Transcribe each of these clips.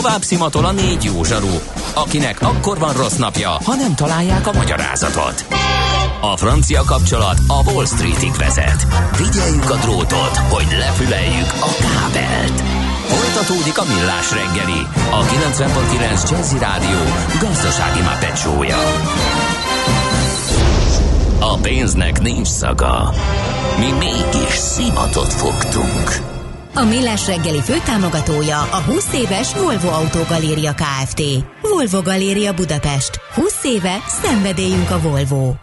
Tovább szimatol a négy jó zsaru, akinek akkor van rossz napja, ha nem találják a magyarázatot. A francia kapcsolat a Wall Streetig vezet. Figyeljük a drótot, hogy lefüleljük a kábelt. Folytatódik a Millás reggeli, a 90.9 Jazzy Rádió gazdasági mápecsója. A pénznek nincs szaga. Mi mégis szimatot fogtunk. A Millás reggeli főtámogatója a 20 éves Volvo Autógaléria Kft. Volvo Galéria Budapest. 20 éve szenvedélyünk a Volvo.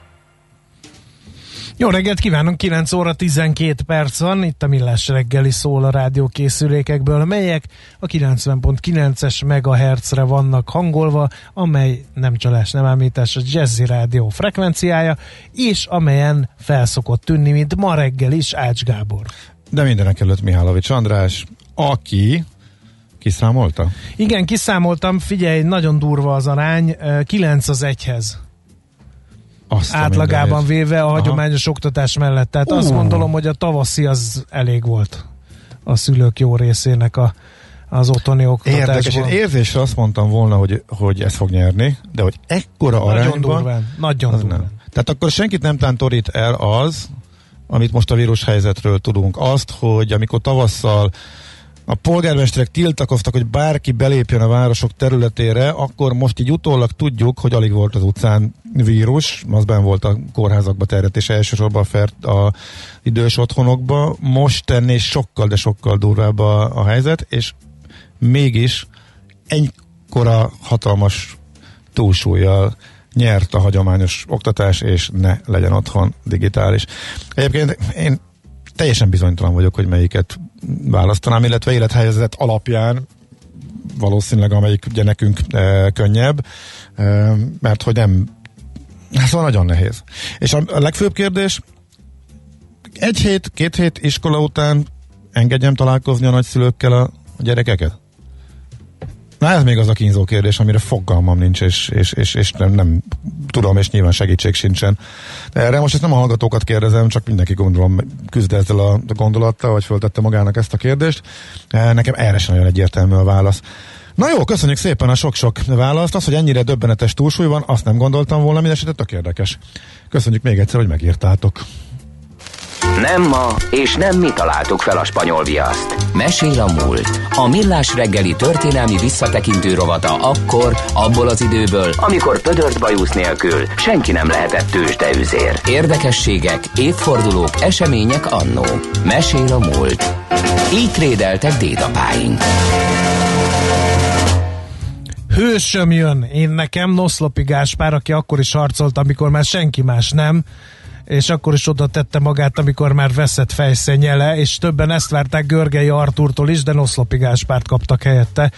Jó reggelt kívánunk, 9 óra 12 perc van, itt a Millás reggeli szól a rádiókészülékekből, melyek a 90.9-es megahertzre vannak hangolva, amely nem csalás, nem ámítás, a Jazzy Rádió frekvenciája, és amelyen felszokott tűnni, mint ma reggel is, Ács Gábor. De mindenek előtt Mihálovics András, aki... Kiszámolta? Igen, kiszámoltam, figyelj, nagyon durva az arány, 9 az 1-hez. Átlagában véve a hagyományos oktatás mellett. Tehát azt gondolom, hogy a tavaszi az elég volt a szülők jó részének az otthoni oktatásban. Érdekes, én érzésre azt mondtam volna, hogy ez fog nyerni, de hogy ekkora arányban... Nagyon durván. Nem. Tehát akkor senkit nem tántorít el az, amit most a vírus helyzetről tudunk. Azt, hogy amikor tavasszal a polgármesterek tiltakoztak, hogy bárki belépjen a városok területére, akkor most így utólag tudjuk, hogy alig volt az utcán vírus, az benn volt a kórházakba terjedt, és elsősorban a idős otthonokba. Most tenni sokkal, de sokkal durvább a helyzet, és mégis egykora hatalmas túlsúlyjal nyert a hagyományos oktatás, és ne legyen otthon digitális. Egyébként én teljesen bizonytalan vagyok, hogy melyiket választanám, illetve élethelyzet alapján valószínűleg amelyik ugye nekünk könnyebb, mert hogy nem, szóval nagyon nehéz. És a legfőbb kérdés, 1 hét, 2 hét iskola után engedjem találkozni a nagyszülőkkel a gyerekeket? Na ez még az a kínzó kérdés, amire fogalmam nincs, és nem tudom, és nyilván segítség sincsen. De erre most ezt nem a hallgatókat kérdezem, csak mindenki gondolom küzd ezzel a gondolattal, vagy föltette magának ezt a kérdést. Nekem erre sem nagyon egyértelmű a válasz. Na jó, köszönjük szépen a sok-sok választ. Az, hogy ennyire döbbenetes túlsúly van, azt nem gondoltam volna, mindesetre tök érdekes. Köszönjük még egyszer, hogy megírtátok. Nem ma, és nem mi találtuk fel a spanyol viaszt. Mesél a múlt. A Millás reggeli történelmi visszatekintő rovata akkor, abból az időből, amikor pödört bajusz nélkül senki nem lehetett tőzsdeüzér. Érdekességek, évfordulók, események annó. Mesél a múlt. Így trédeltek dédapáink. Hősöm jön, én nekem Noszlopy Gáspár, aki akkor is harcolt, amikor már senki más nem, és akkor is oda tette magát, amikor már veszett fejszennyele, és többen ezt várták Görgei Artúrtól is, de Noszlopy Gáspárt kaptak helyette.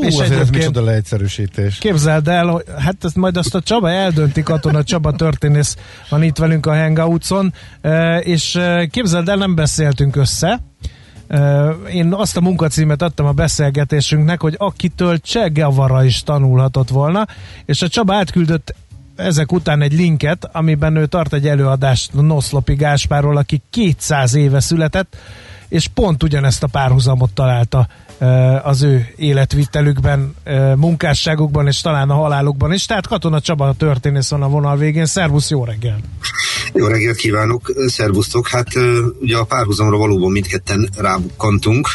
És azért ez micsoda leegyszerűsítés. Képzeld el, hát ezt majd azt a Csaba eldönti, Katona Csaba történész van itt velünk a Hangoutson, és képzeld el, nem beszéltünk össze. Én azt a munkacímet adtam a beszélgetésünknek, hogy akitől Che Guevara is tanulhatott volna, és a Csaba átküldött ezek után egy linket, amiben ő tart egy előadást Noszlopy Gáspárról, aki 200 éve született, és pont ugyanezt a párhuzamot találta az ő életvitelükben, munkásságukban, és talán a halálukban is. Tehát Katona Csaba a történész van a vonal végén. Szervusz, jó reggel! Jó reggelt kívánok, szervusztok! Hát ugye a párhuzamra valóban mindketten rábukkantunk.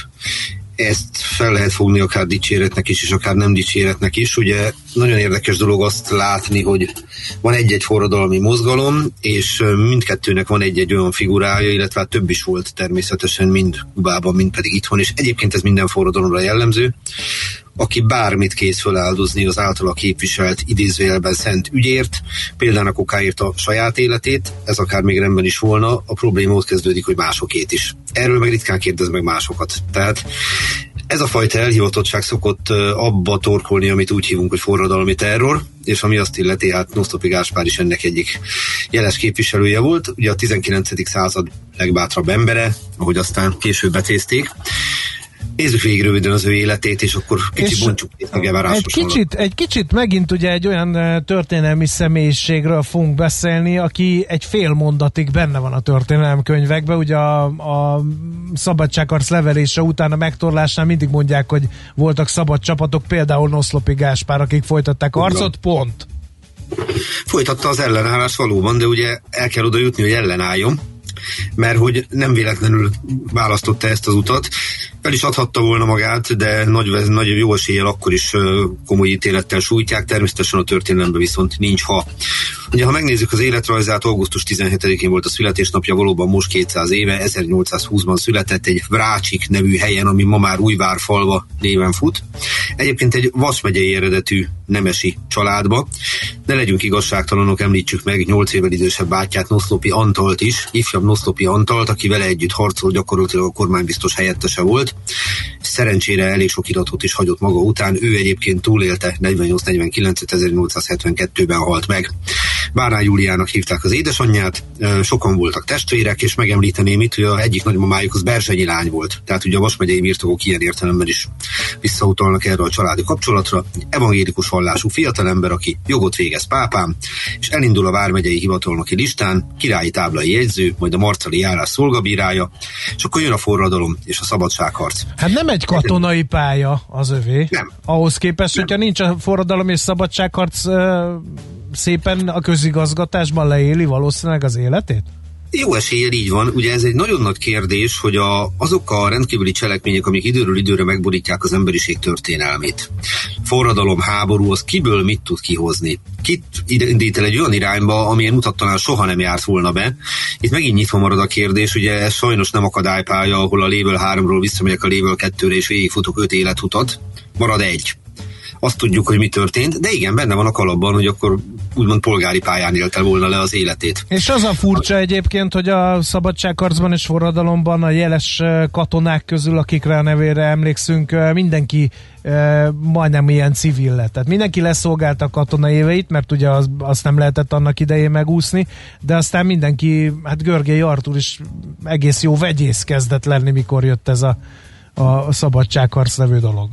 Ezt fel lehet fogni akár dicséretnek is, és akár nem dicséretnek is. Ugye nagyon érdekes dolog azt látni, hogy van egy-egy forradalmi mozgalom, és mindkettőnek van egy-egy olyan figurája, illetve több is volt természetesen, mind Kubában, mind pedig itthon, és egyébként ez minden forradalomra jellemző, aki bármit kész feláldozni az általa képviselt idézőjelben szent ügyért, példának okáért a saját életét, ez akár még rendben is volna, a probléma ott kezdődik, hogy másokét is. Erről meg ritkán kérdez meg másokat. Tehát ez a fajta elhivatottság szokott abba torkolni, amit úgy hívunk, hogy forradalmi terror, és ami azt illeti, hát Noszlopy Gáspár is ennek egyik jeles képviselője volt, ugye a 19. század legbátrabb embere, ahogy aztán később betézték. Nézzük végig röviden az ő életét, és akkor kicsit bontjuk egy kicsit megint ugye egy olyan történelmi személyiségről fogunk beszélni, aki egy fél mondatig benne van a történelem könyvekben, ugye a szabadságharc levelése után a megtorlásnál mindig mondják, hogy voltak szabad csapatok, például Noszlopy Gáspár, akik folytatták a harcot, pont. Folytatta az ellenállás valóban, de ugye el kell oda jutni, hogy ellenálljon, mert hogy nem véletlenül választotta ezt az utat. El is adhatta volna magát, de nagy jó eséllyel akkor is komoly ítélettel sújtják, természetesen a történelemben viszont nincs ha. Ugye, ha megnézzük az életrajzát, augusztus 17-én volt a születésnapja, valóban most 200 éve, 1820-ban született egy Vrácsik nevű helyen, ami ma már Újvárfalva néven fut. Egyébként egy Vas megyei eredetű nemesi családba. Ne legyünk igazságtalanok, említsük meg 8 évvel idősebb bátyját, Noszlopy Antalt is, ifjabb Noszlopy Antalt, aki vele együtt harcolt, gyakorlatilag a kormánybiztos helyettese volt. Szerencsére elég sok iratot is hagyott maga után, ő egyébként túlélte 48-49-et, 1872-ben halt meg. Bárány Júliának hívták az édesanyját, sokan voltak testvérek, és megemlíteném itt, hogy az egyik nagymamájuk az Berzsenyi lány volt. Tehát ugye a Vas megyei birtokok ilyen értelemben is visszautalnak erre a családi kapcsolatra. Evangélikus vallású fiatalember, aki jogot végez Pápán, és elindul a vármegyei hivatalnoki listán, királyi táblai jegyző, majd a marcali járás szolgabírája, és akkor jön a forradalom és a szabadságharc. Hát nem egy katonai pálya az övé. Nem. Ahhoz képest, nem. Hogyha nincs a forradalom és szabadságharc, szépen a közigazgatásban leéli valószínűleg az életét? Jó eséllyel így van. Ugye ez egy nagyon nagy kérdés, hogy azok a rendkívüli cselekmények, amik időről időre megborítják az emberiség történelmét. Forradalom, háború, az kiből mit tud kihozni? Kit indít el egy olyan irányba, amilyen utat talán soha nem járt volna be. Itt megint nyitva marad a kérdés, ugye ez sajnos nem akadálypálya, ahol a level 3-ról visszamegyek a level 2-re és végigfutok 5 életutat. Marad egy. Azt tudjuk, hogy mi történt, de igen, benne van a kalapban, hogy akkor úgymond polgári pályán élte volna le az életét. És az a furcsa egyébként, hogy a szabadságharcban és forradalomban a jeles katonák közül, akikre a nevére emlékszünk, mindenki majdnem ilyen civil lett. Tehát mindenki leszolgálta a katona éveit, mert ugye azt nem lehetett annak idején megúszni, de aztán mindenki, hát Görgei Artúr is egész jó vegyész kezdett lenni, mikor jött ez a szabadságharc nevű dolog.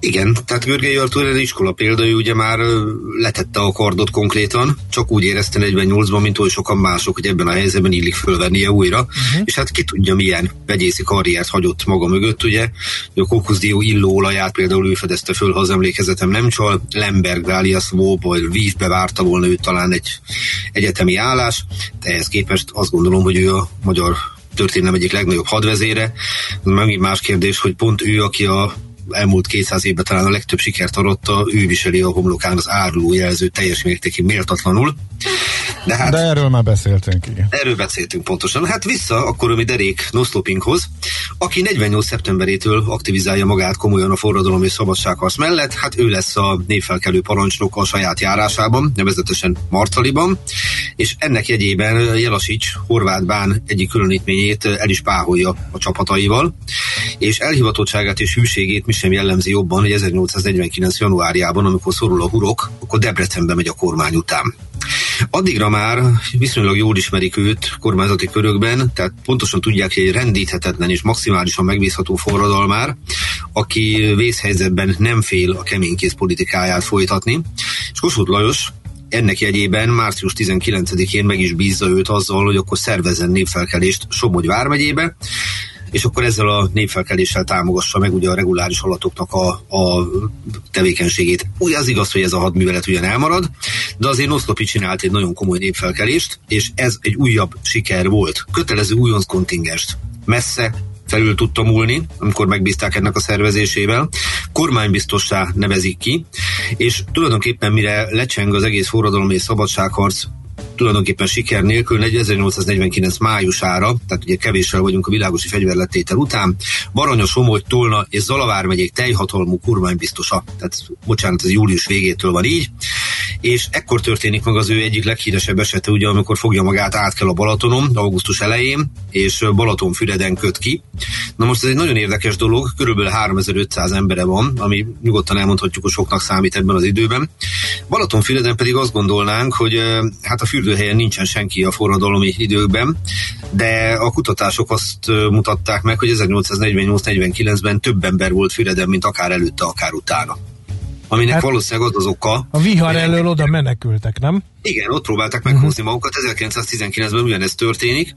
Igen, tehát Görgei Artúr egy iskola példa, ő ugye már letette a kardot konkrétan, csak úgy érezte 48-ban, mint oly sokan mások, hogy ebben a helyzetben illik fölvennie újra, és hát ki tudja, milyen vegyészi karriert hagyott maga mögött, ugye, a kókuszdió illóolaját például ő fedezte föl, ha az emlékezetem nem csal, Lemberg alias Wobble Vízbe várta volna őt talán egy egyetemi állás, de ehhez képest azt gondolom, hogy ő a magyar történelem egyik legnagyobb hadvezére. Megint más kérdés, hogy pont ő, aki a elmúlt 200 évben talán a legtöbb sikert aratta, ő viseli a homlokán az áruló jelző teljes mértékig méltatlanul. De erről már beszéltünk, igen. Erről beszéltünk pontosan. Hát vissza akkor mi derék Noszlopyhoz, aki 48. szeptemberétől aktivizálja magát komolyan a forradalom és szabadságharc mellett. Hát ő lesz a népfelkelő parancsnok a saját járásában, nevezetesen Martaliban, és ennek jegyében Jelasics, Horváth bán egyik különítményét el is páholja a csapataival, és elhivatottságát és hűségét mi sem jellemzi jobban, hogy 1849. januárjában, amikor szorul a hurok, akkor Debrecenbe megy a kormány után. Addigra már viszonylag jól ismerik őt kormányzati körökben, tehát pontosan tudják, hogy egy rendíthetetlen és maximálisan megbízható forradalmár, aki vészhelyzetben nem fél a keménykész politikáját folytatni, és Kossuth Lajos ennek jegyében március 19-én meg is bízza őt azzal, hogy akkor szervezzen népfelkelést Somogyvár megyébe, és akkor ezzel a népfelkeléssel támogassa meg ugye a reguláris halatoknak a tevékenységét. Úgy az igaz, hogy ez a hadművelet ugyan elmarad, de azért Noszlopy csinált egy nagyon komoly népfelkelést, és ez egy újabb siker volt. Kötelező újonc kontingenst messze felül tudta múlni, amikor megbízták ennek a szervezésével. Kormánybiztossá nevezik ki, és tulajdonképpen mire lecseng az egész forradalom és szabadságharc, tulajdonképpen siker nélkül 1849 májusára, tehát ugye kevéssel vagyunk a világosi fegyverlettétel után, Baranya, Somogy, Tolna és Zalavár megyék teljhatalmú kormánybiztosa, tehát bocsánat, ez július végétől van így, és ekkor történik meg az ő egyik leghíresebb esete, ugye amikor fogja magát, átkel a Balatonon augusztus elején, és Balatonfüreden köt ki. Na most ez egy nagyon érdekes dolog, körülbelül 3500 embere van, ami nyugodtan elmondhatjuk, hogy soknak számít ebben az időben, Balatonfüreden pedig azt gondolnánk, hogy hát a fürdőhelyen nincsen senki a forradalomi időkben, de a kutatások azt mutatták meg, hogy 1848-49-ben több ember volt Füreden, mint akár előtte, akár utána. Aminek hát valószínűleg az az oka. A vihar elől oda menekültek, nem? Igen, ott próbálták meghúzni magukat, 1919-ben ugyanez történik.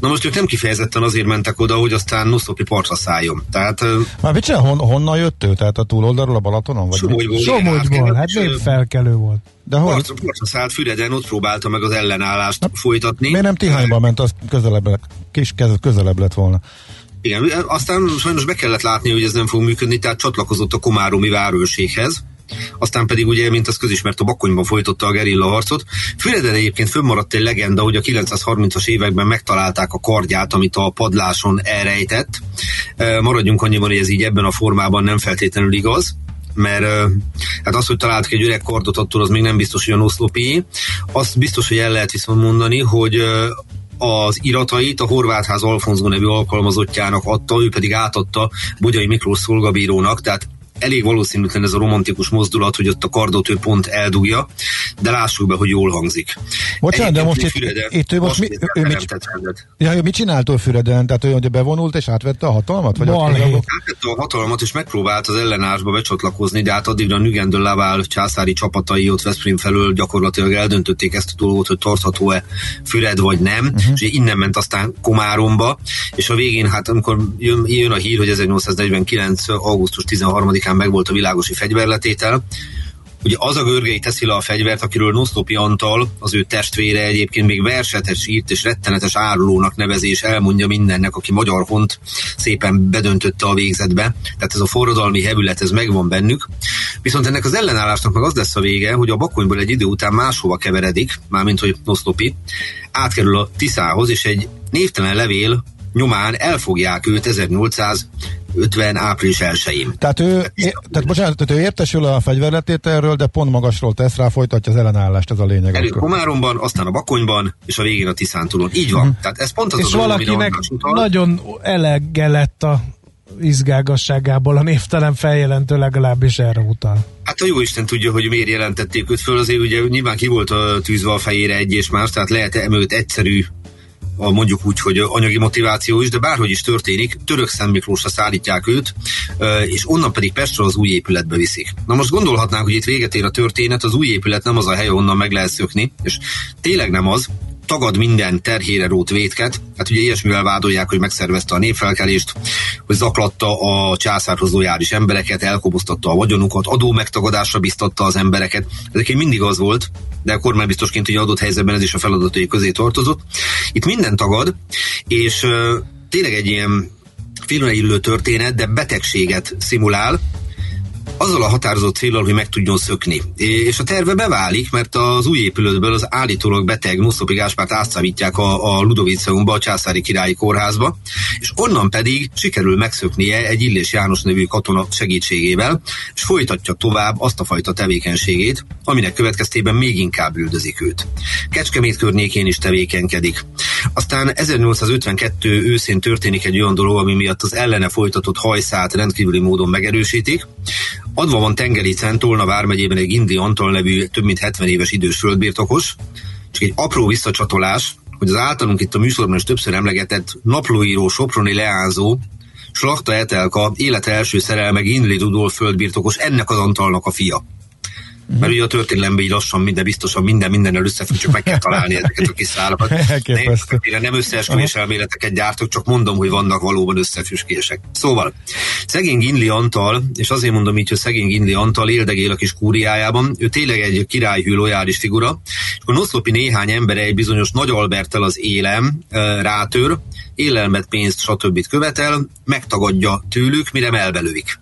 Na most ők nem kifejezetten azért mentek oda, hogy aztán Noszlopy partra szálljon. Tehát, már bicsen, honnan jött ő? Tehát a túloldalról, a Balatonon? Somogyból, hát még felkelő volt. De hol? Partra szállt Füreden, ott próbálta meg az ellenállást folytatni. Miért nem Tihanyba ment, az közelebb lett volna? Igen, aztán sajnos be kellett látni, hogy ez nem fog működni, tehát csatlakozott a komáromi várőrséghez. Aztán pedig ugye, mint az közismert, a Bakonyban folytotta a gerilla harcot. Füreden egyébként fönnmaradt egy legenda, hogy a 1930-as években megtalálták a kardját, amit a padláson elrejtett. Maradjunk annyiban, hogy ez így ebben a formában nem feltétlenül igaz, mert hát az, hogy találtak egy öreg kardot, attól az még nem biztos, hogy a noszlopyé. Azt biztos, hogy el lehet viszont mondani, hogy az iratait a Horváth Alfonszó nevű alkalmazottjának adta, ő pedig átadta Bogyai Miklós szolgabírónak, tehát elég valószínűtlen ez a romantikus mozdulat, hogy ott a kardot ő pont eldugja, de lássuk be, hogy jól hangzik. Bocsánat, de most itt ő mit csináltól Füreden? Tehát ő ugye bevonult és átvette a hatalmat? Vagy átvette a hatalmat és megpróbált az ellenállásba becsatlakozni, de hát addigra a Nügendl-Laval császári csapatai ott Veszprém felől gyakorlatilag eldöntötték ezt a dolgot, hogy tartható-e Füred vagy nem, és innen ment aztán Komáromba, és a végén hát amikor jön a hír, hogy 1849. augusztus 13-án meg volt a világosi fegyverletétel. Ugye az a Görgei teszi le a fegyvert, akiről Noszlopy Antal, az ő testvére egyébként még versetet sírt és rettenetes árulónak nevezés, elmondja mindennek, aki magyar hont szépen bedöntötte a végzetbe. Tehát ez a forradalmi hevület, ez megvan bennük. Viszont ennek az ellenállásnak meg az lesz a vége, hogy a Bakonyból egy idő után máshova keveredik, mármint hogy Noszlopy, átkerül a Tiszához, és egy névtelen levél nyomán elfogják őt 1850. április 1-én. Tehát ő értesül a fegyverletételről, de pont magasról tesz rá, folytatja az ellenállást, ez a lényeg. Előbb Komáromban, aztán a Bakonyban, és a végén a Tiszántúlon. Így van. Tehát ez pont az és valakinek nagyon elege lett a izgágasságából a névtelen feljelentő legalábbis erre utal. Hát a jóisten tudja, hogy miért jelentették őt föl, azért ugye nyilván ki volt a tűzve a fejére egy és más, tehát lehet emőtt egyszerű mondjuk úgy, hogy anyagi motiváció is, de bárhogy is történik, Törökszent Miklósra szállítják őt, és onnan pedig Pestre az új épületbe viszik. Na most gondolhatnánk, hogy itt véget ér a történet, az új épület nem az a hely, onnan meg lehet szökni, és tényleg nem az, tagad minden terhére rót vétket, hát ugye ilyesmivel vádolják, hogy megszervezte a népfelkelést, hogy zaklatta a császárhoz lojális embereket, elkoboztatta a vagyonukat, adó megtagadásra biztatta az embereket. Ezek mindig az volt, de a kormánybiztosként ugye adott helyzetben ez is a feladatai közé tartozott. Itt minden tagad, és tényleg egy ilyen filmre illő történet, de betegséget szimulál, azzal a határozott céllal, hogy meg tudjon szökni. És a terve beválik, mert az új épületből az állítólag beteg Noszlopy Gáspárt átszávítják a Ludwig Múzeumba, a császári királyi kórházba, és onnan pedig sikerül megszöknie egy Illés János nevű katona segítségével, és folytatja tovább azt a fajta tevékenységét, aminek következtében még inkább üldözik őt. Kecskemét környékén is tevékenykedik. Aztán 1852 őszén történik egy olyan dolog, ami miatt az ellene folytatott hajszát rendkívüli módon megerősítik. Adva van tengericen, Tolna vármegyében egy Indi Antal nevű, több mint 70 éves idős földbirtokos, csak egy apró visszacsatolás, hogy az általunk itt a műsorban is többször emlegetett naplóíró, soproni leányzó, Slachta Etelka, élete első szerelme Gindli Rudolf földbirtokos, ennek az Antalnak a fia. Mert ugye a történelemben így lassan minden, biztosan mindennel összefügg, csak meg kell találni ezeket a kis szálakat. Nem összeesküvés elméleteket gyártok, csak mondom, hogy vannak valóban összefüggések. Szóval, szegény Gindli Antal, és azért mondom így, hogy szegény Gindli Antal éldegél a kis kúriájában, ő tényleg egy királyhű lojális figura, és akkor Noszlopy néhány embere egy bizonyos Nagy Alberttel az élem rátör, élelmet, pénzt, stb. Követel, megtagadja tőlük, mire melbelövik.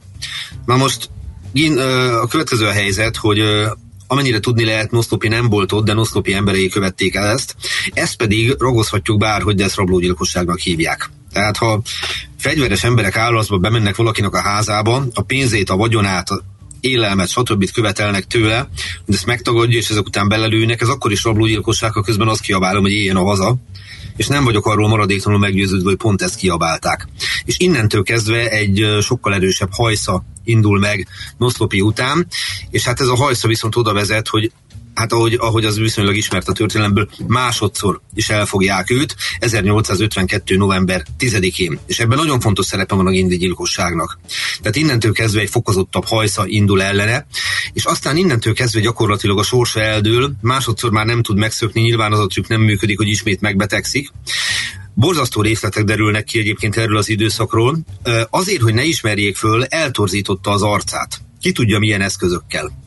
Na most a következő a helyzet, hogy amennyire tudni lehet, Noszlopy nem volt ott, de Noszlopy emberei követték el ezt. Ezt pedig ragozhatjuk bárhogy, de ezt rablógyilkosságnak hívják. Tehát ha fegyveres emberek állásba bemennek valakinek a házába, a pénzét, a vagyonát, a élelmet, stb. Követelnek tőle, de ezt megtagadja, és ezek után belelőnek, ez akkor is rablógyilkosság, közben azt kiabálom, hogy éljen a haza. és nem vagyok arról maradéktalanul meggyőződve, hogy pont ezt kiabálták. És innentől kezdve egy sokkal erősebb hajsza indul meg Noszlopy után, és hát ez a hajsza viszont oda vezet, hogy hát ahogy az viszonylag ismert a történelemből, másodszor is elfogják őt 1852. november 10-én. És ebben nagyon fontos szerepe van a gindi gyilkosságnak. Tehát innentől kezdve egy fokozottabb hajsza indul ellene, és aztán innentől kezdve gyakorlatilag a sorsa eldől, másodszor már nem tud megszökni, nyilván az a trükk nem működik, hogy ismét megbetegszik. Borzasztó részletek derülnek ki egyébként erről az időszakról. Azért, hogy ne ismerjék föl, eltorzította az arcát. Ki tudja, milyen eszközökkel.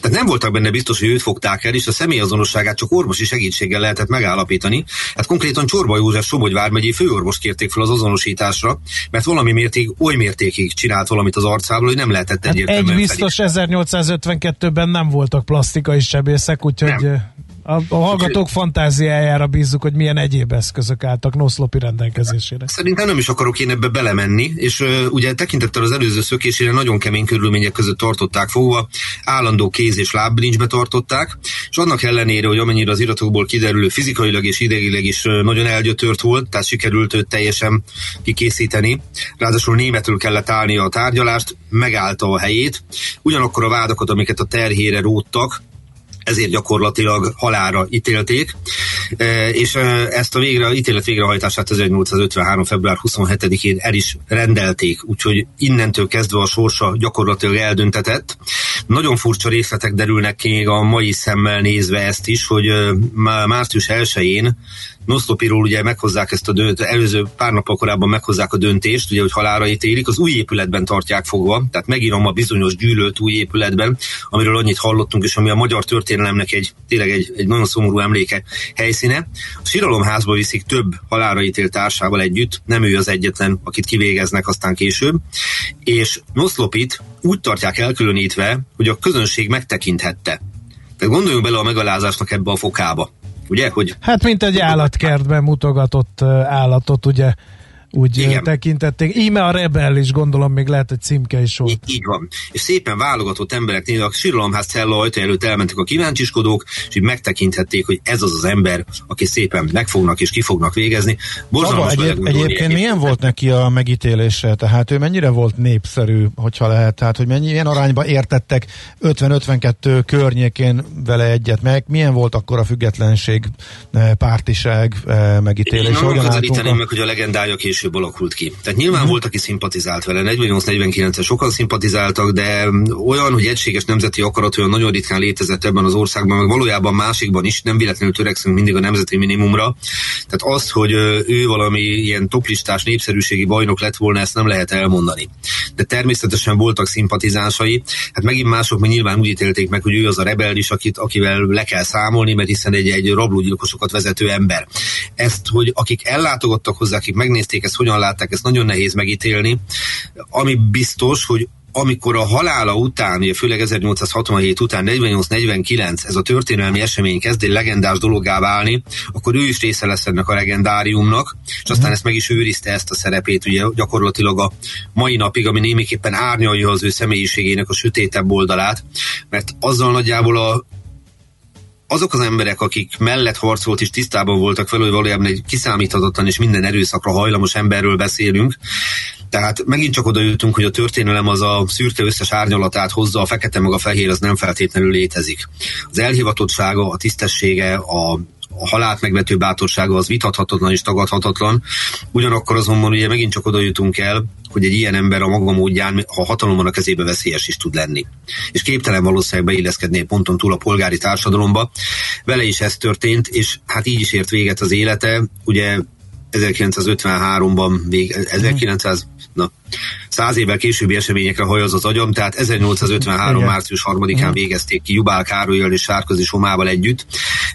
Tehát nem voltak benne biztos, hogy őt fogták el, és a személyazonosságát csak orvosi segítséggel lehetett megállapítani. Hát konkrétan Csorba József Somogyvár megyei főorvost kérték fel az azonosításra, mert oly mértékig csinált valamit az arcából, hogy nem lehetett egyértelműen felé. Egy biztos 1852-ben nem voltak plastikai sebészek, úgyhogy a hallgatók fantáziájára bízzuk, hogy milyen egyéb eszközök álltak Noszlopy rendelkezésére. Szerintem nem is akarok én ebbe belemenni, és ugye tekintettel az előző szökésére nagyon kemény körülmények között tartották fogva, állandó kéz- és lábbilincsbe tartották, és annak ellenére, hogy amennyire az iratokból kiderülő fizikailag és idegileg is nagyon elgyötört volt, tehát sikerült őt teljesen kikészíteni, ráadásul németül kellett állnia a tárgyalást, megállta a helyét, ugyanakkor a vádakat, amiket a terhére róttak, ezért gyakorlatilag halálra ítélték, és ezt a ítélet végrehajtását 1853. február 27-én el is rendelték, úgyhogy innentől kezdve a sorsa gyakorlatilag eldöntetett. Nagyon furcsa részletek derülnek ki még a mai szemmel nézve ezt is, hogy március 1-én Noszlopyról ugye meghozzák ezt a döntést, előző pár nappal korábban meghozzák a döntést, ugye, hogy halálra ítélik, az új épületben tartják fogva, tehát megint a bizonyos gyűlölt új épületben, amiről annyit hallottunk, és ami a magyar történelemnek tényleg egy nagyon szomorú emléke helyszíne. A síralomházba viszik több halálra ítélt társával együtt, nem ő az egyetlen, akit kivégeznek aztán később, és Noszlopyt úgy tartják elkülönítve, hogy a közönség megtekinthette. Tehát gondoljunk bele a megalázásnak ebbe a fokába. Ugye, hogy hát mint egy állatkertben mutogatott állatot, ugye, úgy igen. Tekintették. Íme a rebel is, gondolom, még lehet egy címke is volt. Így van. És szépen válogatott emberek néha a síralomház cella ajtaja előtt elmentek a kíváncsiskodók, és így megtekinthették, hogy ez az az ember, aki szépen megfognak és ki fognak végezni. Borzalmas egyébként milyen volt neki a megítélése? Tehát ő mennyire volt népszerű, hogyha lehet? Tehát, hogy milyen arányban értettek 50-52 környékén vele egyet meg? Milyen volt akkor a függetlenség, pártiság megítélése? Én arra közelíteném meg, hogy a legendája később alakult ki. Tehát nyilván volt, aki szimpatizált vele. 48-49-en sokan szimpatizáltak, de olyan, hogy egységes nemzeti akarat olyan nagyon ritkán létezett ebben az országban, meg valójában másikban is, nem véletlenül törekszünk mindig a nemzeti minimumra. Tehát az, hogy ő valami ilyen toplistás népszerűségi bajnok lett volna, ezt nem lehet elmondani. De természetesen voltak szimpatizásai. Hát megint mások még nyilván úgy ítélték meg, hogy ő az a rebellis, akivel le kell számolni, mert hiszen egy rablógyilkosokat vezető ember. Ezt, hogy akik ellátogattak hozzá, akik megnézték, ezt hogyan látták, ezt nagyon nehéz megítélni. Ami biztos, hogy amikor a halála után, főleg 1867 után, 48-49 ez a történelmi esemény kezd egy legendás dologgá válni, akkor ő is része lesz ennek a legendáriumnak, és aztán ezt meg is őrizte, ezt a szerepét, ugye gyakorlatilag a mai napig, ami némiképpen árnyalja az ő személyiségének a sötétebb oldalát, mert azzal nagyjából azok az emberek, akik mellett harcolt és tisztában voltak vele, hogy valójában egy kiszámíthatatlan és minden erőszakra hajlamos emberről beszélünk. Tehát megint csak oda jutunk, hogy a történelem az a szürke összes árnyalatát hozza, a fekete meg a fehér az nem feltétlenül létezik. Az elhivatottsága, a tisztessége, a halált megvető bátorsága az vitathatatlan és tagadhatatlan. Ugyanakkor azonban ugye megint csak oda jutunk el, hogy egy ilyen ember a maga módján, ha hatalom van a kezébe, veszélyes is tud lenni. És képtelen valószínűleg beilleszkedni ponton túl a polgári társadalomba. Vele is ez történt, és hát így is ért véget az élete. Ugye 1953-ban 100 évvel későbbi eseményekre hajaz az agyam, tehát 1853. március 3-án végezték ki Jubál Károllyal és Sárközi Somával együtt.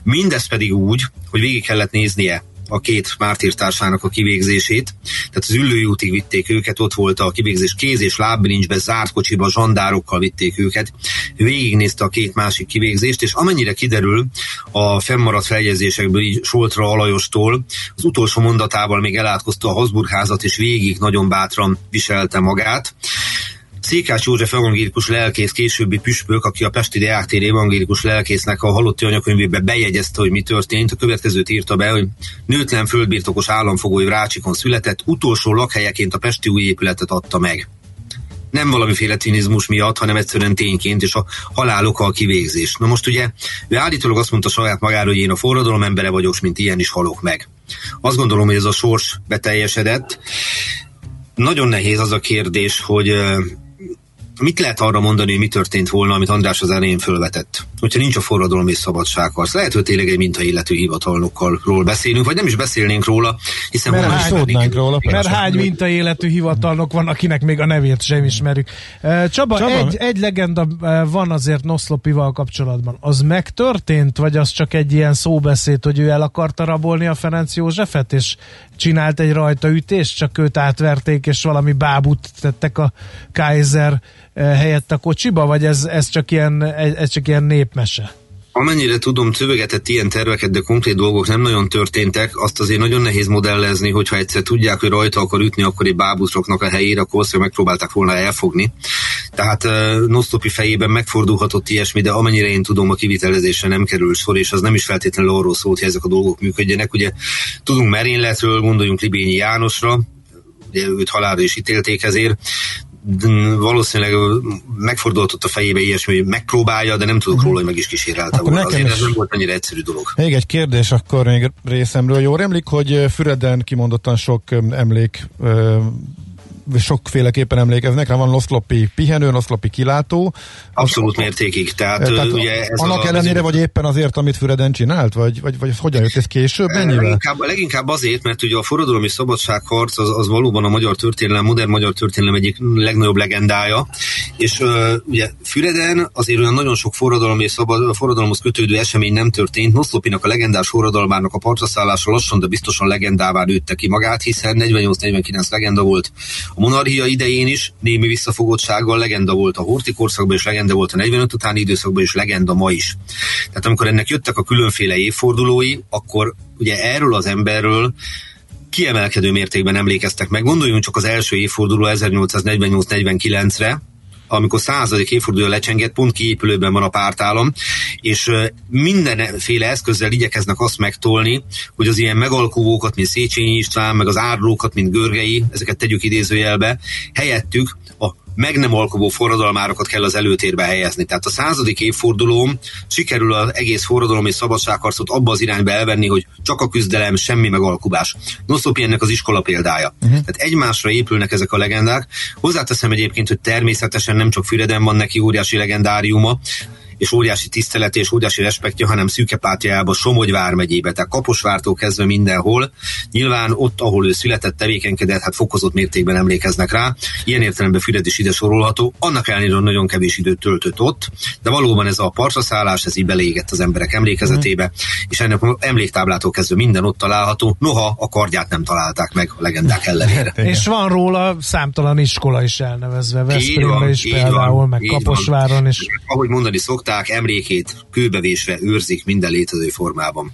Mindez pedig úgy, hogy végig kellett néznie a két mártírtársának a kivégzését. Tehát az Üllői útig vitték őket, ott volt a kivégzés, kéz- és lábbilincsbe, zárt kocsiba, zsandárokkal vitték őket. Végignézte a két másik kivégzést, és amennyire kiderül a fennmaradt feljegyzésekből, így Soltra Alajostól, az utolsó mondatával még elátkozta a Habsburg házat, és végig nagyon bátran viselte magát. Székás József evangélikus lelkész, későbbi püspök, aki a pesti Deák téri evangélikus lelkésznek a halotti anyakönyvébe bejegyezte, hogy mi történt, a következőt írta be, hogy nőtlen földbirtokos államfogói Vrácsikon született, utolsó lakhelyeként a pesti új épületet adta meg. Nem valamiféle cinizmus miatt, hanem egyszerűen tényként, és a halál oka a kivégzés. Na most ugye, ő állítólag azt mondta saját magára, hogy én a forradalom embere vagyok, mint ilyen is halok meg. Azt gondolom, hogy ez a sors beteljesedett. Nagyon nehéz az a kérdés, hogy mit lehet arra mondani, hogy mi történt volna, amit András az elején fölvetett? Hogyha nincs a forradalom és szabadságharc. Lehet, hogy tényleg egy mintaillető hivatalnokról beszélünk, vagy nem is beszélnénk róla, hiszen... Mert hány mintaillető hivatalnok van, akinek még a nevét sem ismerjük. Csaba, egy legenda van azért Noszlopyval kapcsolatban. Az megtörtént, vagy az csak egy ilyen szóbeszéd, hogy ő el akarta rabolni a Ferenc Józsefet, és csinált egy rajtaütést, csak őt átverték, és valami bábút tettek a Kaiser helyett a kocsiba, vagy ez csak ilyen népmese? Amennyire tudom, szövegetett ilyen terveket, de konkrét dolgok nem nagyon történtek, azt azért nagyon nehéz modellezni, hogyha egyszer tudják, hogy rajta akar ütni, akkor egy bábuszoknak a helyére, akkor azt megpróbálták volna elfogni. Tehát Noszlopy fejében megfordulhatott ilyesmi, de amennyire én tudom, a kivitelezésre nem kerül sor, és az nem is feltétlenül arról szólt, hogy ezek a dolgok működjenek. Ugye tudunk merényletről, gondoljunk Libényi Jánosra, ugye őt halálra is ítélték ezért. Valószínűleg megfordultott a fejébe ilyesmi, hogy megpróbálja, de nem tudok róla, hogy meg is kísérlelte volna. Azért ez nem volt annyira egyszerű dolog. Még egy kérdés akkor még részemről. Jól emlik, hogy Füreden kimondottan sok emlék, sokféleképpen emlékeznek rá. Van Noszlopy pihenő, Noszlopy kilátó. Abszolút mértékig. Tehát ugye ez annak ellenére, vagy éppen azért, amit Füreden csinált? Vagy hogyan jött ez később? Leginkább azért, mert ugye a forradalom és szabadságharc az valóban a magyar történelem, modern magyar történelem egyik legnagyobb legendája. És ugye Füreden azért olyan nagyon sok forradalom és forradalomhoz kötődő esemény nem történt. Noszlopynak a legendás forradalmának a partraszállása lassan, de biztosan legendává nőtte ki magát, hiszen 48-49 legenda volt. A monarchia idején is némi visszafogottsággal legenda volt a Horthy korszakban, és legenda volt a 45 utáni időszakban, és legenda ma is. Tehát amikor ennek jöttek a különféle évfordulói, akkor ugye erről az emberről kiemelkedő mértékben emlékeztek meg. Gondoljunk csak az első évforduló 1848-49-re, amikor 100. évfordulója lecsengett, pont kiépülőben van a pártállam, és mindenféle eszközzel igyekeznek azt megtolni, hogy az ilyen megalkuvókat, mint Széchenyi István, meg az árulókat, mint Görgei, ezeket tegyük idézőjelbe, helyettük a meg nem alkuvó forradalmárokat kell az előtérbe helyezni. Tehát a 100. évfordulón sikerül az egész forradalom és szabadságharcot abba az irányba elvenni, hogy csak a küzdelem, semmi megalkuvás. Noszlopy ennek az iskola példája. Tehát egymásra épülnek ezek a legendák. Hozzáteszem egyébként, hogy természetesen nem csak Füreden van neki óriási legendáriuma, és óriási tisztelete és óriási respektja, hanem szűkepátriájába, Somogyvár megyébe, tehát Kaposvártól kezdve mindenhol. Nyilván ott, ahol ő született, tevékenykedett, hát fokozott mértékben emlékeznek rá. Ilyen értelemben Füred is ide sorolható. Annak ellenére nagyon kevés időt töltött ott, de valóban ez a partraszállás, ez így beleégett az emberek emlékezetébe, és ennek emléktáblától kezdve minden ott található, noha a kardját nem találták meg a legendák ellenére. És van róla számtalan iskola is elnevezve, Veszprémben is például, meg Kaposváron is. Ahogy mondani szokták, emlékét kőbevésve őrzik minden létező formában.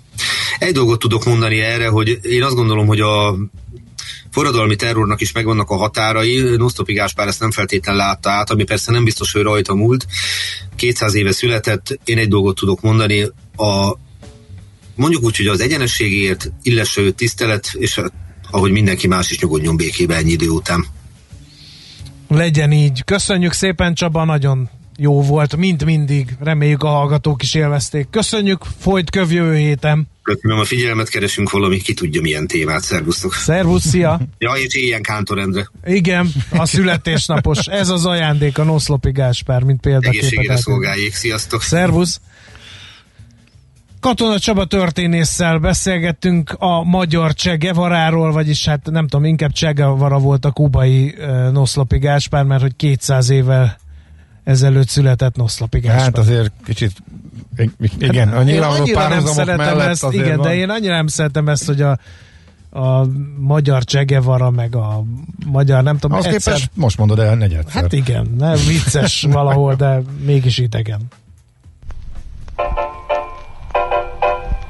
Egy dolgot tudok mondani erre, hogy én azt gondolom, hogy a forradalmi terrornak is megvannak a határai. Noszlopy Gáspár ezt nem feltétlen látta át, ami persze nem biztos, hogy rajta múlt. 200 éve született, én egy dolgot tudok mondani, mondjuk úgy, hogy az egyenességért illeső tisztelet, és ahogy mindenki más is nyugodjon békében ennyi idő után. Legyen így. Köszönjük szépen, Csaba, nagyon jó volt, mint mindig. Reméljük, a hallgatók is élvezték. Köszönjük, folyt jövő héten. Köszönöm a figyelmet, keresünk valami, ki tudja milyen témát. Szervusztok. Szervusz, szia. Ja, és ilyen Kántor Endre. Igen, a születésnapos. Ez az ajándék, a Noszlopy Gáspár, mint példaképet. Egészségére szolgáljék, sziasztok. Szervusz. Katona Csaba történésszel beszélgettünk a magyar Che Guevaráról, vagyis hát nem tudom, inkább Che Guevara volt a kubai Noszlopy Gáspár, mert hogy 200 évvel ezelőtt született Noszlopy Gáspár. Hát azért kicsit, igen, annyira nem szeretem ezt, igen, van. De én annyira nem szeretem ezt, hogy a magyar Che Guevara, meg a magyar, nem tudom, egyszer... Képest most mondod el negyedszer. Hát igen, nem, vicces valahol, de mégis idegen.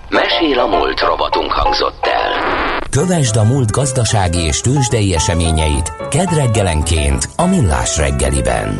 Mesél a múlt rovatunk hangzott el. Kövesd a múlt gazdasági és tőzsdei eseményeit kedd reggelenként a Millás reggeliben.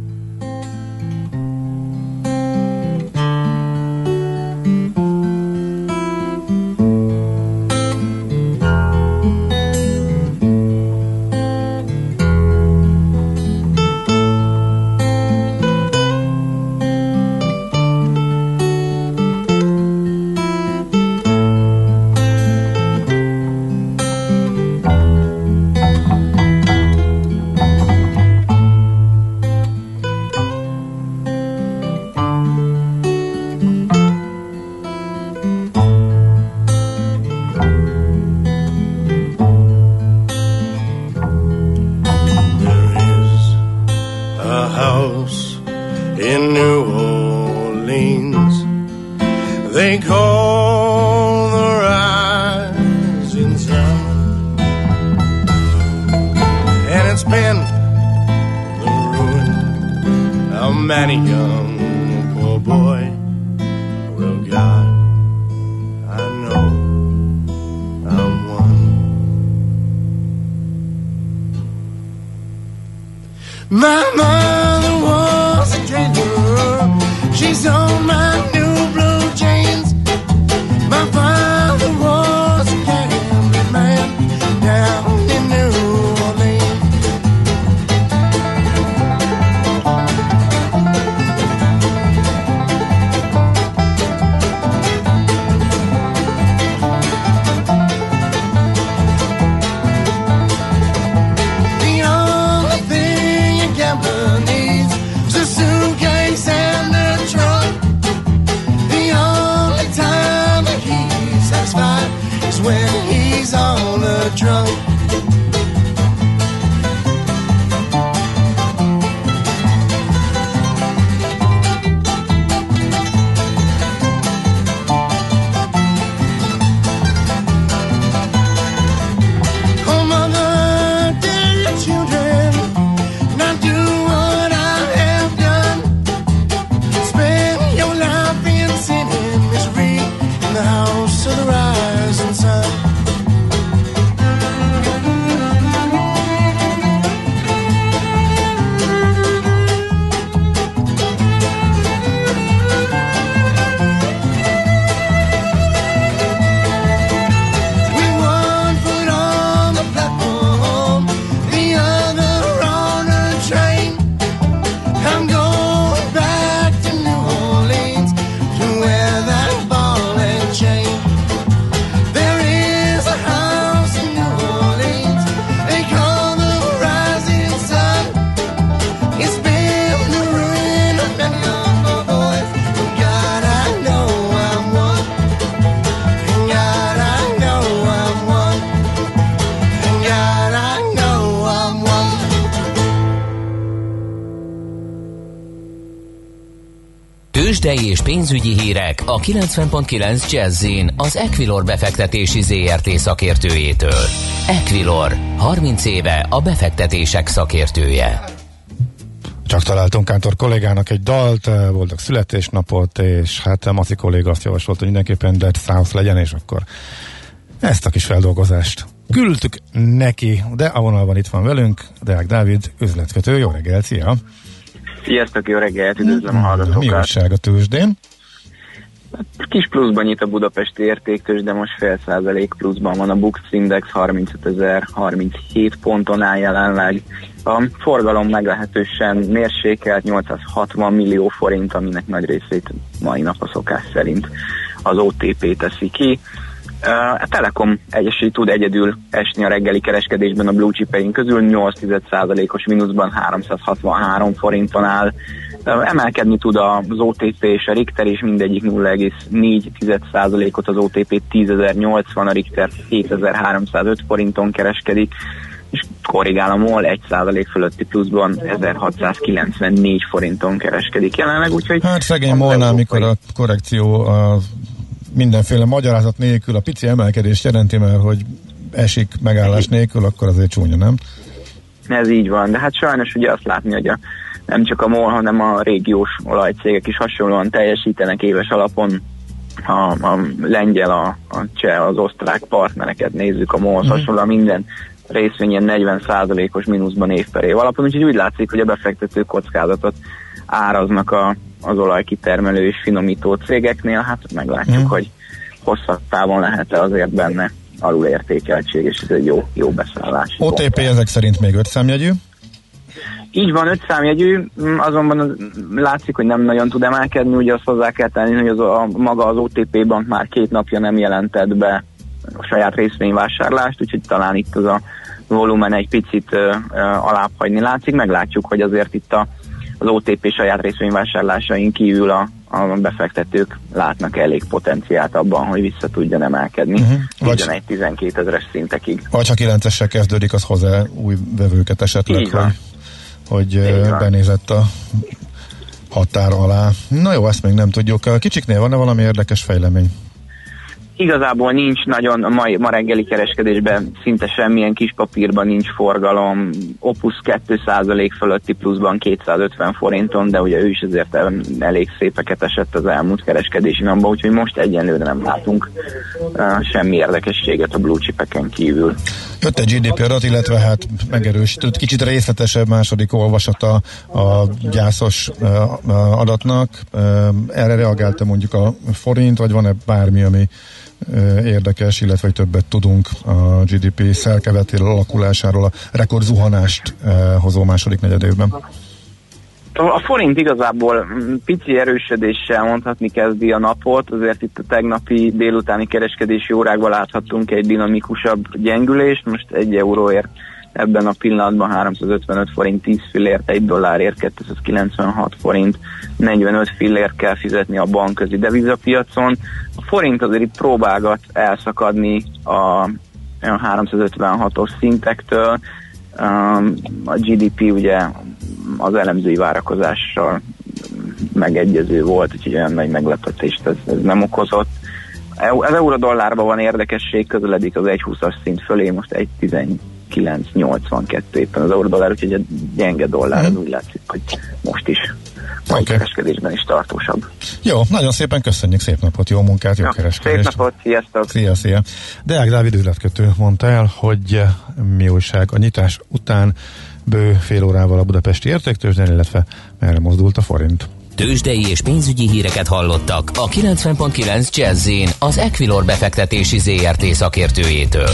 Tőzsdei és pénzügyi hírek a 90.9 Jazzyn az Equilor befektetési ZRT szakértőjétől. Equilor, 30 éve a befektetések szakértője. Csak találtunk Kántor kollégának egy dalt, boldog születésnapot, és hát Maci kolléga azt javasolt, hogy mindenképpen Dead South legyen, és akkor ezt a kis feldolgozást küldtük neki, de a vonalban itt van velünk Deák Dávid, üzletkötő. Jó reggelt, szia! Sziasztok, jó reggelt, üdvözlöm a hallgatókat! Mi újság a tőzsdén? Kis pluszban nyit a budapesti értéktőzsde, de most fél százalék pluszban van a Bux Index, 35.037 ponton áll jelenleg. A forgalom meglehetősen mérsékelt, 860 millió forint, aminek nagy részét mai nap a szokás szerint az OTP teszi ki. A Telekom egyesít tud egyedül esni a reggeli kereskedésben a blue chip-eink közül, 8%-os mínuszban 363 forinton áll. Emelkedni tud az OTP és a Richter is, mindegyik 0,4%-ot, az OTP 10.080, a Richter 7.305 forinton kereskedik, és korrigál a MOL 1% fölötti pluszban 1.694 forinton kereskedik jelenleg, úgyhogy... Hát szegény MOL-nál, mikor a korrekció mindenféle magyarázat nélkül a pici emelkedést jelenti, mert hogy esik megállás nélkül, akkor azért csúnya, nem? Ez így van, de hát sajnos ugye azt látni, hogy nem csak a MOL, hanem a régiós olajcégek is hasonlóan teljesítenek éves alapon. A lengyel, a cseh, az osztrák partnereket nézzük, a MOL-hoz hasonlóan minden részvény ilyen 40%-os mínuszban év per év alapon, úgyhogy úgy látszik, hogy a befektető kockázatot áraznak az olajkitermelő és finomító cégeknél, hát meglátjuk, hogy hosszabb távon lehet-e azért benne alulértékeltség, és ez egy jó beszállás. OTP ezek szerint még 5 számjegyű? Így van, 5 számjegyű, azonban látszik, hogy nem nagyon tud emelkedni, ugye azt hozzá kell tenni, hogy maga az OTP bank már 2 napja nem jelentett be a saját részvényvásárlást, úgyhogy talán itt az a volumen egy picit alább hagyni látszik, meglátjuk, hogy azért itt az OTP saját részvényvásárlásain kívül a befektetők látnak elég potenciált abban, hogy vissza tudjon emelkedni 11-12 ezeres szintekig. Vagy ha 9-essel kezdődik, az hozzá új vevőket esetleg, hogy benézett a határ alá. Na jó, ezt még nem tudjuk. A kicsiknél van-e valami érdekes fejlemény? Igazából nincs nagyon, ma reggeli kereskedésben szinte semmilyen kis papírban nincs forgalom, Opus 2% fölötti pluszban 250 forinton, de ugye ő is azért elég szépeket esett az elmúlt kereskedési napban, úgyhogy most egyenlőre nem látunk semmi érdekességet a blue chipeken kívül. Jött egy GDP adat, illetve hát megerősített, kicsit részletesebb második olvasata a gyászos adatnak. Erre reagálta mondjuk a forint, vagy van-e bármi, ami érdekes, illetve hogy többet tudunk a GDP szerkevetéről, alakulásáról, a rekordzuhanást hozó második negyedévben? A forint igazából pici erősödéssel mondhatni kezdi a napot, azért itt a tegnapi délutáni kereskedési órákban láthattunk egy dinamikusabb gyengülést, most 1 euróért ebben a pillanatban 355 forint 10 fillért, 1 dollárért 296 forint 45 fillért kell fizetni a bankközi devizapiacon. A forint azért itt próbálgat elszakadni a 356-os szintektől, a GDP ugye az elemzői várakozással megegyező volt, úgyhogy olyan nagy meglepetést ez nem okozott. Az euró-dollárban van érdekesség, közeledik az 1,20-as szint fölé, most 1,1982 éppen az euró-dollár, úgyhogy a gyenge dollár, az úgy látszik, hogy most is a kereskedésben is tartósabb. Jó, nagyon szépen köszönjük, szép napot, jó munkát, jó kereskedést. Szép napot, sziasztok! Szia, szia! Deák Dávid üzletkötő mondta el, hogy mi újság a nyitás után bő fél órával a budapesti értéktőzsdén, illetve merre mozdult a forint. Tőzsdei és pénzügyi híreket hallottak a 90.9 Jazzyn az Equilor befektetési ZRT szakértőjétől.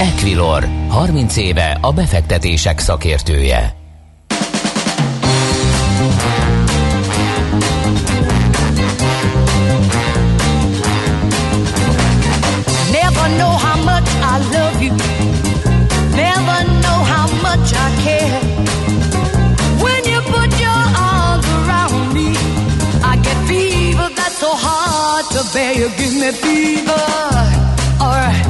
Equilor, 30 éve a befektetések szakértője. Never know how much I love you. Never know how much I care. When you put your arms around me, I get fever that's so hard to bear. You give me fever. All right.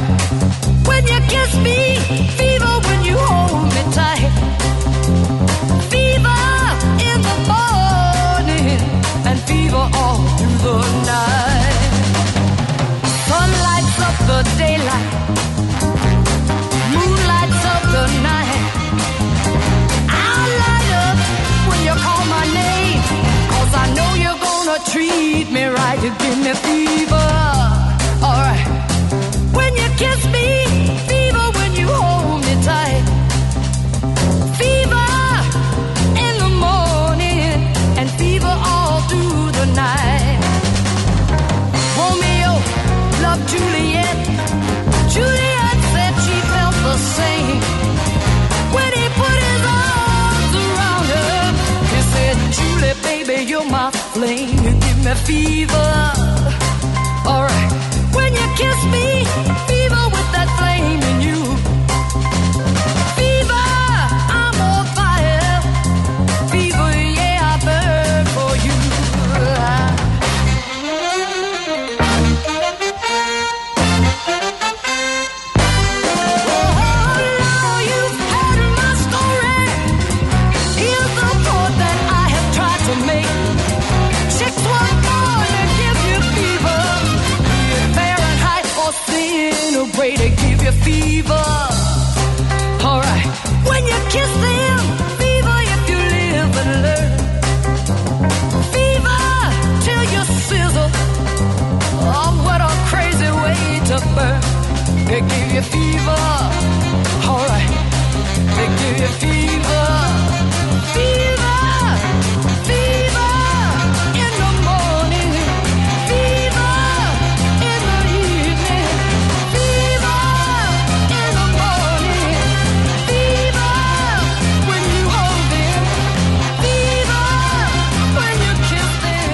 When you kiss me, fever when you hold me tight. Fever in the morning and fever all through the night. Sun lights up the daylight, moon lights up the night. I'll light up when you call my name, 'cause I know you're gonna treat me right. You give me fever, alright. When you kiss me, fever when you hold me tight. Fever in the morning and fever all through the night. Romeo loved Juliet. Juliet said she felt the same. When he put his arms around her, he said, Julie, baby, you're my flame. You give me fever. All right. When you kiss me, fever with that flame in you. Fever, I'm on fire. Fever, yeah, I burn for you. Oh, now you've heard my story. Here's the point that I have tried to make. Chicks want more to give you fever. Celebrate and give you fever. you fever. All right. They give you fever. Fever. Fever in the morning. Fever in the evening. Fever in the morning. Fever when you hold him. Fever when you kiss him.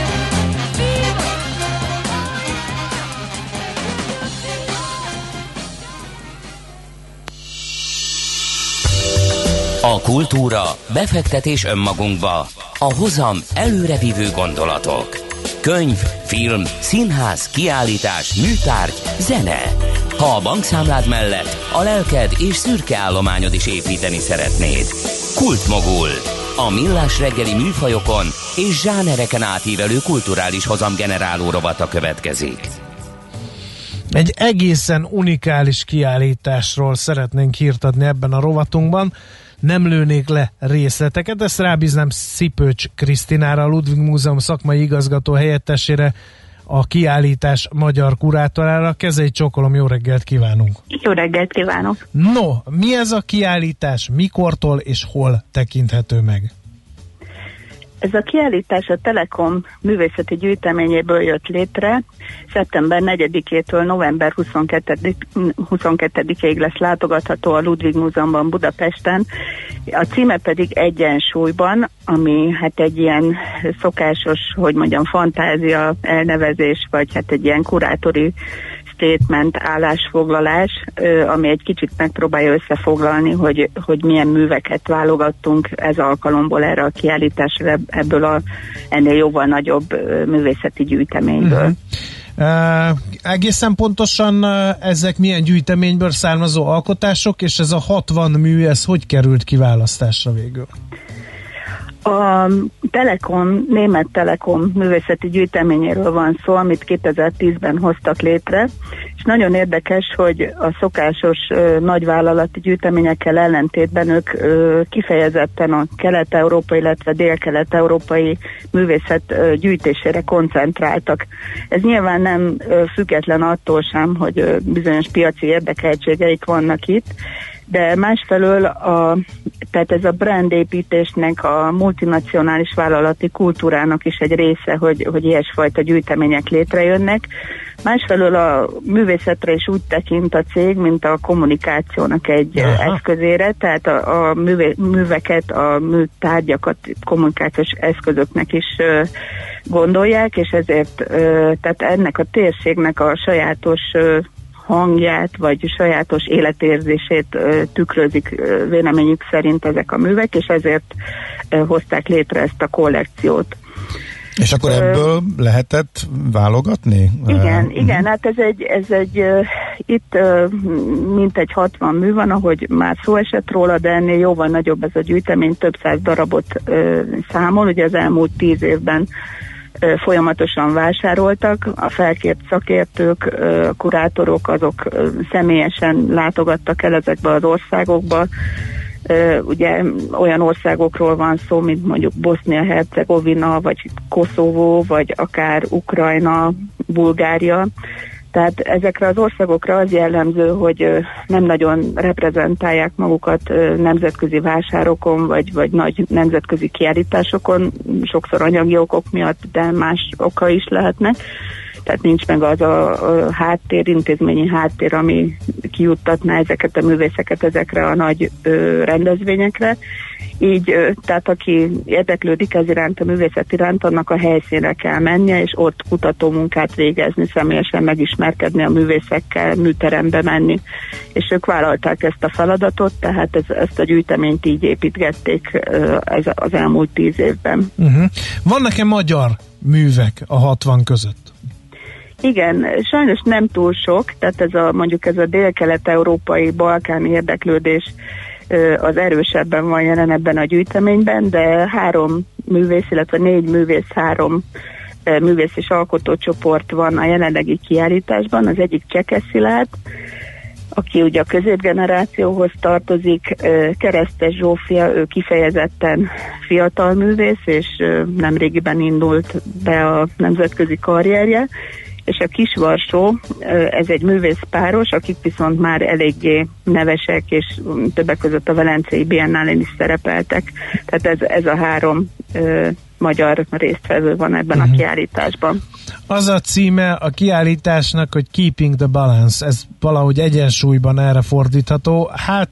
Fever. A kultúra, befektetés önmagunkba, a hozam előrevívő gondolatok. Könyv, film, színház, kiállítás, műtárgy, zene. Ha a bankszámlád mellett a lelked és szürke állományod is építeni szeretnéd. Kultmogul. A millás reggeli műfajokon és zsánereken átívelő kulturális hozamgeneráló rovata következik. Egy egészen unikális kiállításról szeretnénk hírt adni ebben a rovatunkban. Nem lőnék le részleteket, ezt rábíznám Szipőcs Krisztinára, a Ludwig Múzeum szakmai igazgató helyettesére, a kiállítás magyar kurátorára. Kezeit csókolom, jó reggelt kívánunk! Jó reggelt kívánok! No, mi ez a kiállítás, mikortól és hol tekinthető meg? Ez a kiállítás a Telekom művészeti gyűjteményéből jött létre. Szeptember 4-től november 22-ig lesz látogatható a Ludwig Múzeumban Budapesten. A címe pedig Egyensúlyban, ami hát egy ilyen szokásos, hogy mondjam, fantázia elnevezés, vagy hát egy ilyen kurátori statement, állásfoglalás, ami egy kicsit megpróbálja összefoglalni, hogy milyen műveket válogattunk ez alkalomból erre a kiállításra, ebből ennél jóval nagyobb művészeti gyűjteményből. Uh-huh. Egészen pontosan ezek milyen gyűjteményből származó alkotások, és ez a 60 mű, ez hogy került kiválasztásra végül? A Telekom, német Telekom művészeti gyűjteményéről van szó, amit 2010-ben hoztak létre, és nagyon érdekes, hogy a szokásos nagyvállalati gyűjteményekkel ellentétben ők kifejezetten a kelet-európai, illetve dél-kelet-európai művészet gyűjtésére koncentráltak. Ez nyilván nem független attól sem, hogy bizonyos piaci érdekeltségeik vannak itt, de másfelől tehát ez a brandépítésnek, a multinacionális vállalati kultúrának is egy része, hogy ilyesfajta gyűjtemények létrejönnek. Másfelől a művészetre is úgy tekint a cég, mint a kommunikációnak egy eszközére, tehát a műveket, a műtárgyakat kommunikációs eszközöknek is gondolják, és ezért tehát ennek a térségnek a sajátos hangját, vagy sajátos életérzését tükrözik véleményük szerint ezek a művek, és ezért hozták létre ezt a kollekciót. És akkor ebből lehetett válogatni? Igen, hát ez egy itt mintegy 60 mű van, ahogy már szó esett róla, de ennél jóval nagyobb ez a gyűjtemény, több száz darabot számol, ugye az elmúlt 10 évben folyamatosan vásároltak, a felkért szakértők, kurátorok, azok személyesen látogattak el ezekbe az országokba. Ugye olyan országokról van szó, mint mondjuk Bosznia-Hercegovina, vagy Koszovó, vagy akár Ukrajna, Bulgária. Tehát ezekre az országokra az jellemző, hogy nem nagyon reprezentálják magukat nemzetközi vásárokon, vagy nagy nemzetközi kiállításokon, sokszor anyagi okok miatt, de más oka is lehetnek. Tehát nincs meg az a háttér, intézményi háttér, ami kijuttatná ezeket a művészeket ezekre a nagy rendezvényekre. Így, tehát aki érdeklődik ez iránt, a művészet iránt, annak a helyszínre kell mennie, és ott kutatómunkát végezni, személyesen megismerkedni a művészekkel, műterembe menni. És ők vállalták ezt a feladatot, tehát ezt a gyűjteményt így építgették az elmúlt 10 évben. Uh-huh. Vannak-e magyar művek a 60 között? Igen, sajnos nem túl sok, tehát ez a dél-kelet-európai, balkáni érdeklődés az erősebben van jelen ebben a gyűjteményben, de 3 művész, illetve 4 művész, 3 művész és alkotócsoport van a jelenlegi kiállításban. Az egyik Cseke Szilárd, aki ugye a középgenerációhoz tartozik, Keresztes Zsófia, ő kifejezetten fiatal művész, és nemrégiben indult be a nemzetközi karrierje, és a Kisvarsó, ez egy művészpáros, akik viszont már eléggé nevesek, és többek között a Velencei Biennálén is szerepeltek. Tehát ez a három magyar résztvevő van ebben a kiállításban. Az a címe a kiállításnak, hogy Keeping the Balance, ez valahogy egyensúlyban erre fordítható. Hát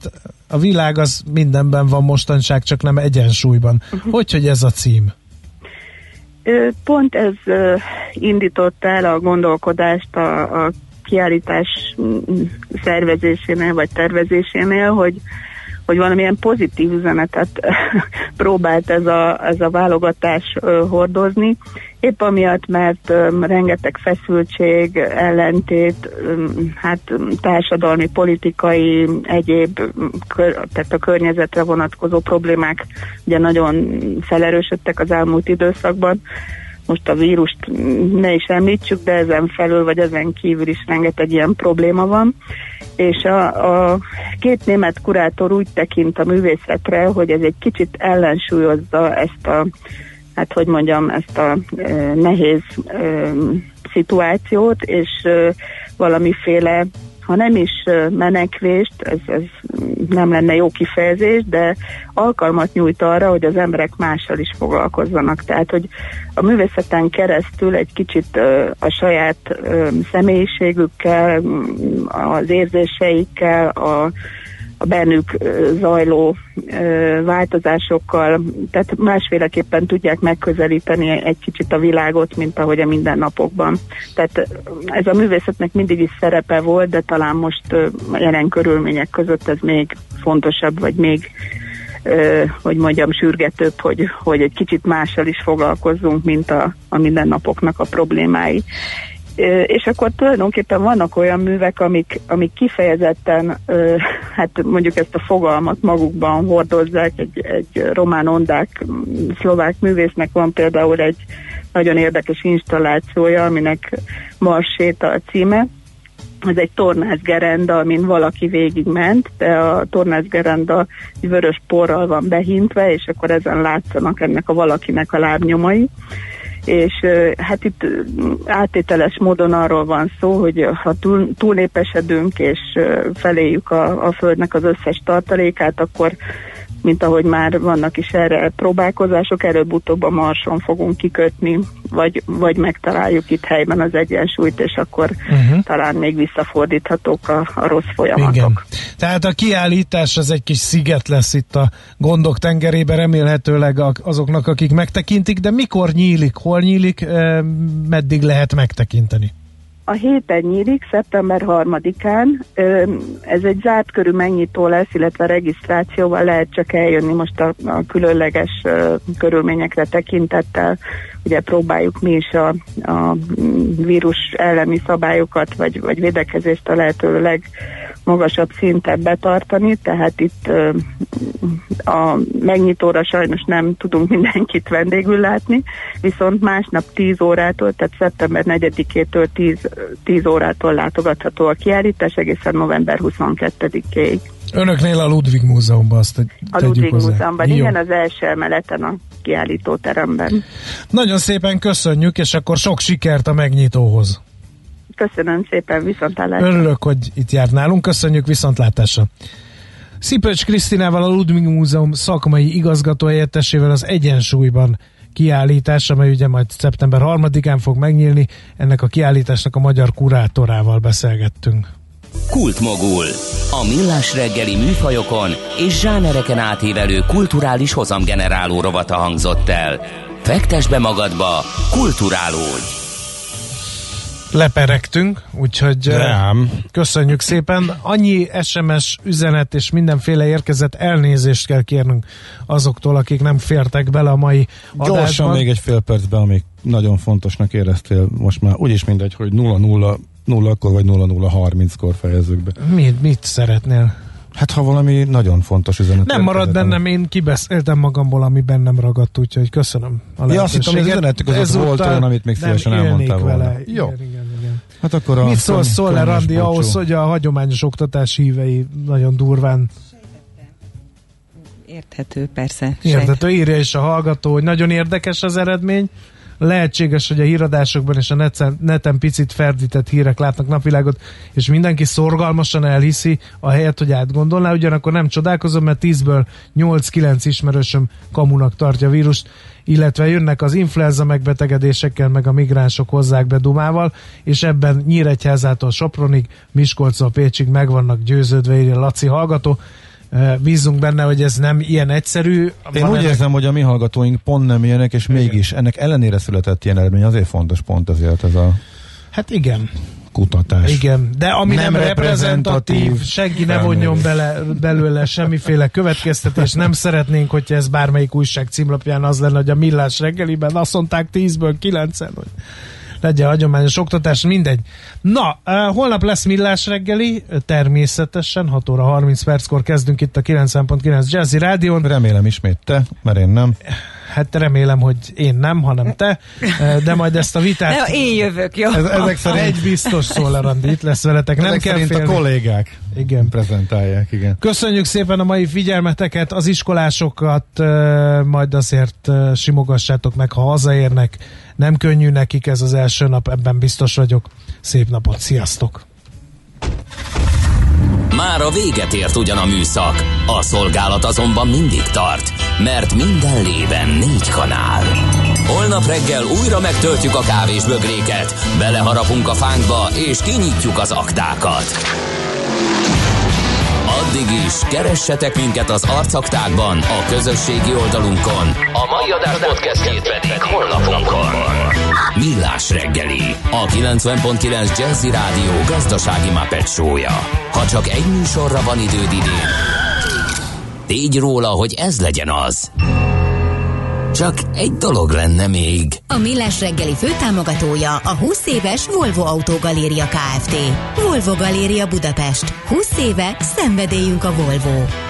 a világ az mindenben van mostanság, csak nem egyensúlyban. Hogy ez a cím? Pont ez indított el a gondolkodást a kiállítás szervezésénél, vagy tervezésénél, hogy valamilyen pozitív üzenetet próbált ez a válogatás hordozni. Épp amiatt, mert rengeteg feszültség, ellentét, hát társadalmi, politikai, egyéb, tehát a környezetre vonatkozó problémák ugye nagyon felerősödtek az elmúlt időszakban. Most a vírust ne is említsük, de ezen felül vagy ezen kívül is rengeteg ilyen probléma van. És a két német kurátor úgy tekint a művészetre, hogy ez egy kicsit ellensúlyozza ezt a, hát hogy mondjam, ezt a nehéz szituációt, és valamiféle, ha nem is menekvést, ez nem lenne jó kifejezés, de alkalmat nyújt arra, hogy az emberek mással is foglalkozzanak. Tehát, hogy a művészeten keresztül egy kicsit a saját személyiségükkel, az érzéseikkel, a bennük zajló változásokkal, tehát másféleképpen tudják megközelíteni egy kicsit a világot, mint ahogy a mindennapokban. Tehát ez a művészetnek mindig is szerepe volt, de talán most jelen körülmények között ez még fontosabb, vagy még, hogy mondjam, sürgetőbb, hogy egy kicsit mással is foglalkozzunk, mint a mindennapoknak a problémái. És akkor tulajdonképpen vannak olyan művek, amik kifejezetten, hát mondjuk ezt a fogalmat magukban hordozzák, egy román ondák szlovák művésznek van például egy nagyon érdekes installációja, aminek Marséta a címe. Ez egy tornászgerenda, amin valaki végigment, de a tornászgerenda vörös porral van behintve, és akkor ezen látszanak ennek a valakinek a lábnyomai. És hát itt áttételes módon arról van szó, hogy ha túlnépesedünk és feléjük a Földnek az összes tartalékát, akkor, mint ahogy már vannak is erre próbálkozások, előbb-utóbb a Marson fogunk kikötni, vagy megtaláljuk itt helyben az egyensúlyt, és akkor talán még visszafordíthatók a rossz folyamatok. Igen. Tehát a kiállítás az egy kis sziget lesz itt a gondok tengerébe, remélhetőleg azoknak, akik megtekintik, de mikor nyílik, hol nyílik, meddig lehet megtekinteni? A héten nyílik, szeptember 3-án, ez egy zárt körű megnyitó lesz, illetve regisztrációval lehet csak eljönni most a különleges körülményekre tekintettel. Ugye próbáljuk mi is a vírus elleni szabályokat, vagy védekezést a lehető legmagasabb szinten betartani, tehát itt a megnyitóra sajnos nem tudunk mindenkit vendégül látni, viszont másnap 10 órától, tehát szeptember 4-től 10 órától látogatható a kiállítás egészen november 22-ig. Önöknél a Ludwig Múzeumban, azt a Ludwig Múzeumban, igen, az első emeleten a kiállítóteremben. Nagyon szépen köszönjük, és akkor sok sikert a megnyitóhoz. Köszönöm szépen, viszontlátásra. Örülök, hogy itt járt nálunk, köszönjük, viszontlátásra. Szipőcs Krisztinával, a Ludwig Múzeum szakmai igazgatóhelyettesével az Egyensúlyban kiállítás, amely ugye majd szeptember 3-án fog megnyílni, ennek a kiállításnak a magyar kurátorával beszélgettünk. Kultmogul. A millás reggeli műfajokon és zsánereken átívelő kulturális hozamgeneráló rovata hangzott el. Fektess be magadba, kulturálódj! Leperegtünk, úgyhogy köszönjük szépen. Annyi SMS üzenet és mindenféle érkezett, elnézést kell kérnünk azoktól, akik nem fértek bele a mai adásban. Gyorsan még egy fél percben, amíg nagyon fontosnak éreztél, most már úgyis mindegy, hogy 00:00-kor vagy 00:30-kor fejezzük be. Mit szeretnél? Hát ha valami nagyon fontos üzenet. Nem marad bennem, én kibeszéltem magamból, ami bennem ragadt, úgyhogy köszönöm a lehetőséget. Ja, azt hittem, az üzenetek volt olyan, amit még szívesen elmondtál volna. Vele. Jó. Igen. Hát akkor mit szól Randi ahhoz, hogy a hagyományos oktatás hívei nagyon durván érthető, persze. Érthető, írja is a hallgató, hogy nagyon érdekes az eredmény. Lehetséges, hogy a híradásokban és a neten picit ferdített hírek látnak napvilágot, és mindenki szorgalmasan elhiszi, ahelyett, hogy átgondolná. Ugyanakkor nem csodálkozom, mert 10-ből 8-9 ismerősöm kamunak tartja a vírust, illetve jönnek az influenza megbetegedésekkel, meg a migránsok hozzák be dumával, és ebben Nyíregyházától Sopronig, Miskolctól Pécsig meg vannak győződve, írja Laci hallgató. Bízunk benne, hogy ez nem ilyen egyszerű. Én úgy érzem, hogy a mi hallgatóink pont nem ilyenek, és mégis ennek ellenére született ilyen eredmény, azért fontos pont azért ez a... Hát igen. Kutatás. Igen, de ami nem reprezentatív, senki nem vonjon belőle semmiféle következtetés, nem szeretnénk, hogyha ez bármelyik újság címlapján az lenne, hogy a Millás reggeliben azt mondták 10-ből 9-en, hogy legyen hagyományos oktatás, mindegy. Na, holnap lesz Millás reggeli, természetesen, 6 óra 30 perckor kezdünk itt a 90.9 Jazzy Rádión. Remélem ismét te, mert én nem. Hát remélem, hogy én nem, hanem te, de majd ezt a vitát... De én jövök, jó? Ezek szerint egy biztos Szóler Andi itt lesz veletek, nem kell félni. A kollégák igen. prezentálják, igen. Köszönjük szépen a mai figyelmeteket, az iskolásokat majd azért simogassátok meg, ha hazaérnek. Nem könnyű nekik ez az első nap, ebben biztos vagyok. Szép napot, sziasztok! Már a véget ért ugyan a műszak, a szolgálat azonban mindig tart, mert minden lében 4 kanál. Holnap reggel újra megtöltjük a kávésbögréket, beleharapunk a fánkba és kinyitjuk az aktákat. Addig is, keressetek minket az arcaktákban, a közösségi oldalunkon. A mai adás podcastjét pedig holnapunkon. Millás reggeli, a 90.9 Jazzy Rádió gazdasági Muppet show-ja. Ha csak egy műsorra van időd idén, tégy róla, hogy ez legyen az. Csak egy dolog lenne még. A Millás reggeli főtámogatója a 20 éves Volvo Autó Galéria Kft. Volvo Galéria Budapest. 20 éve szenvedélyünk a Volvo.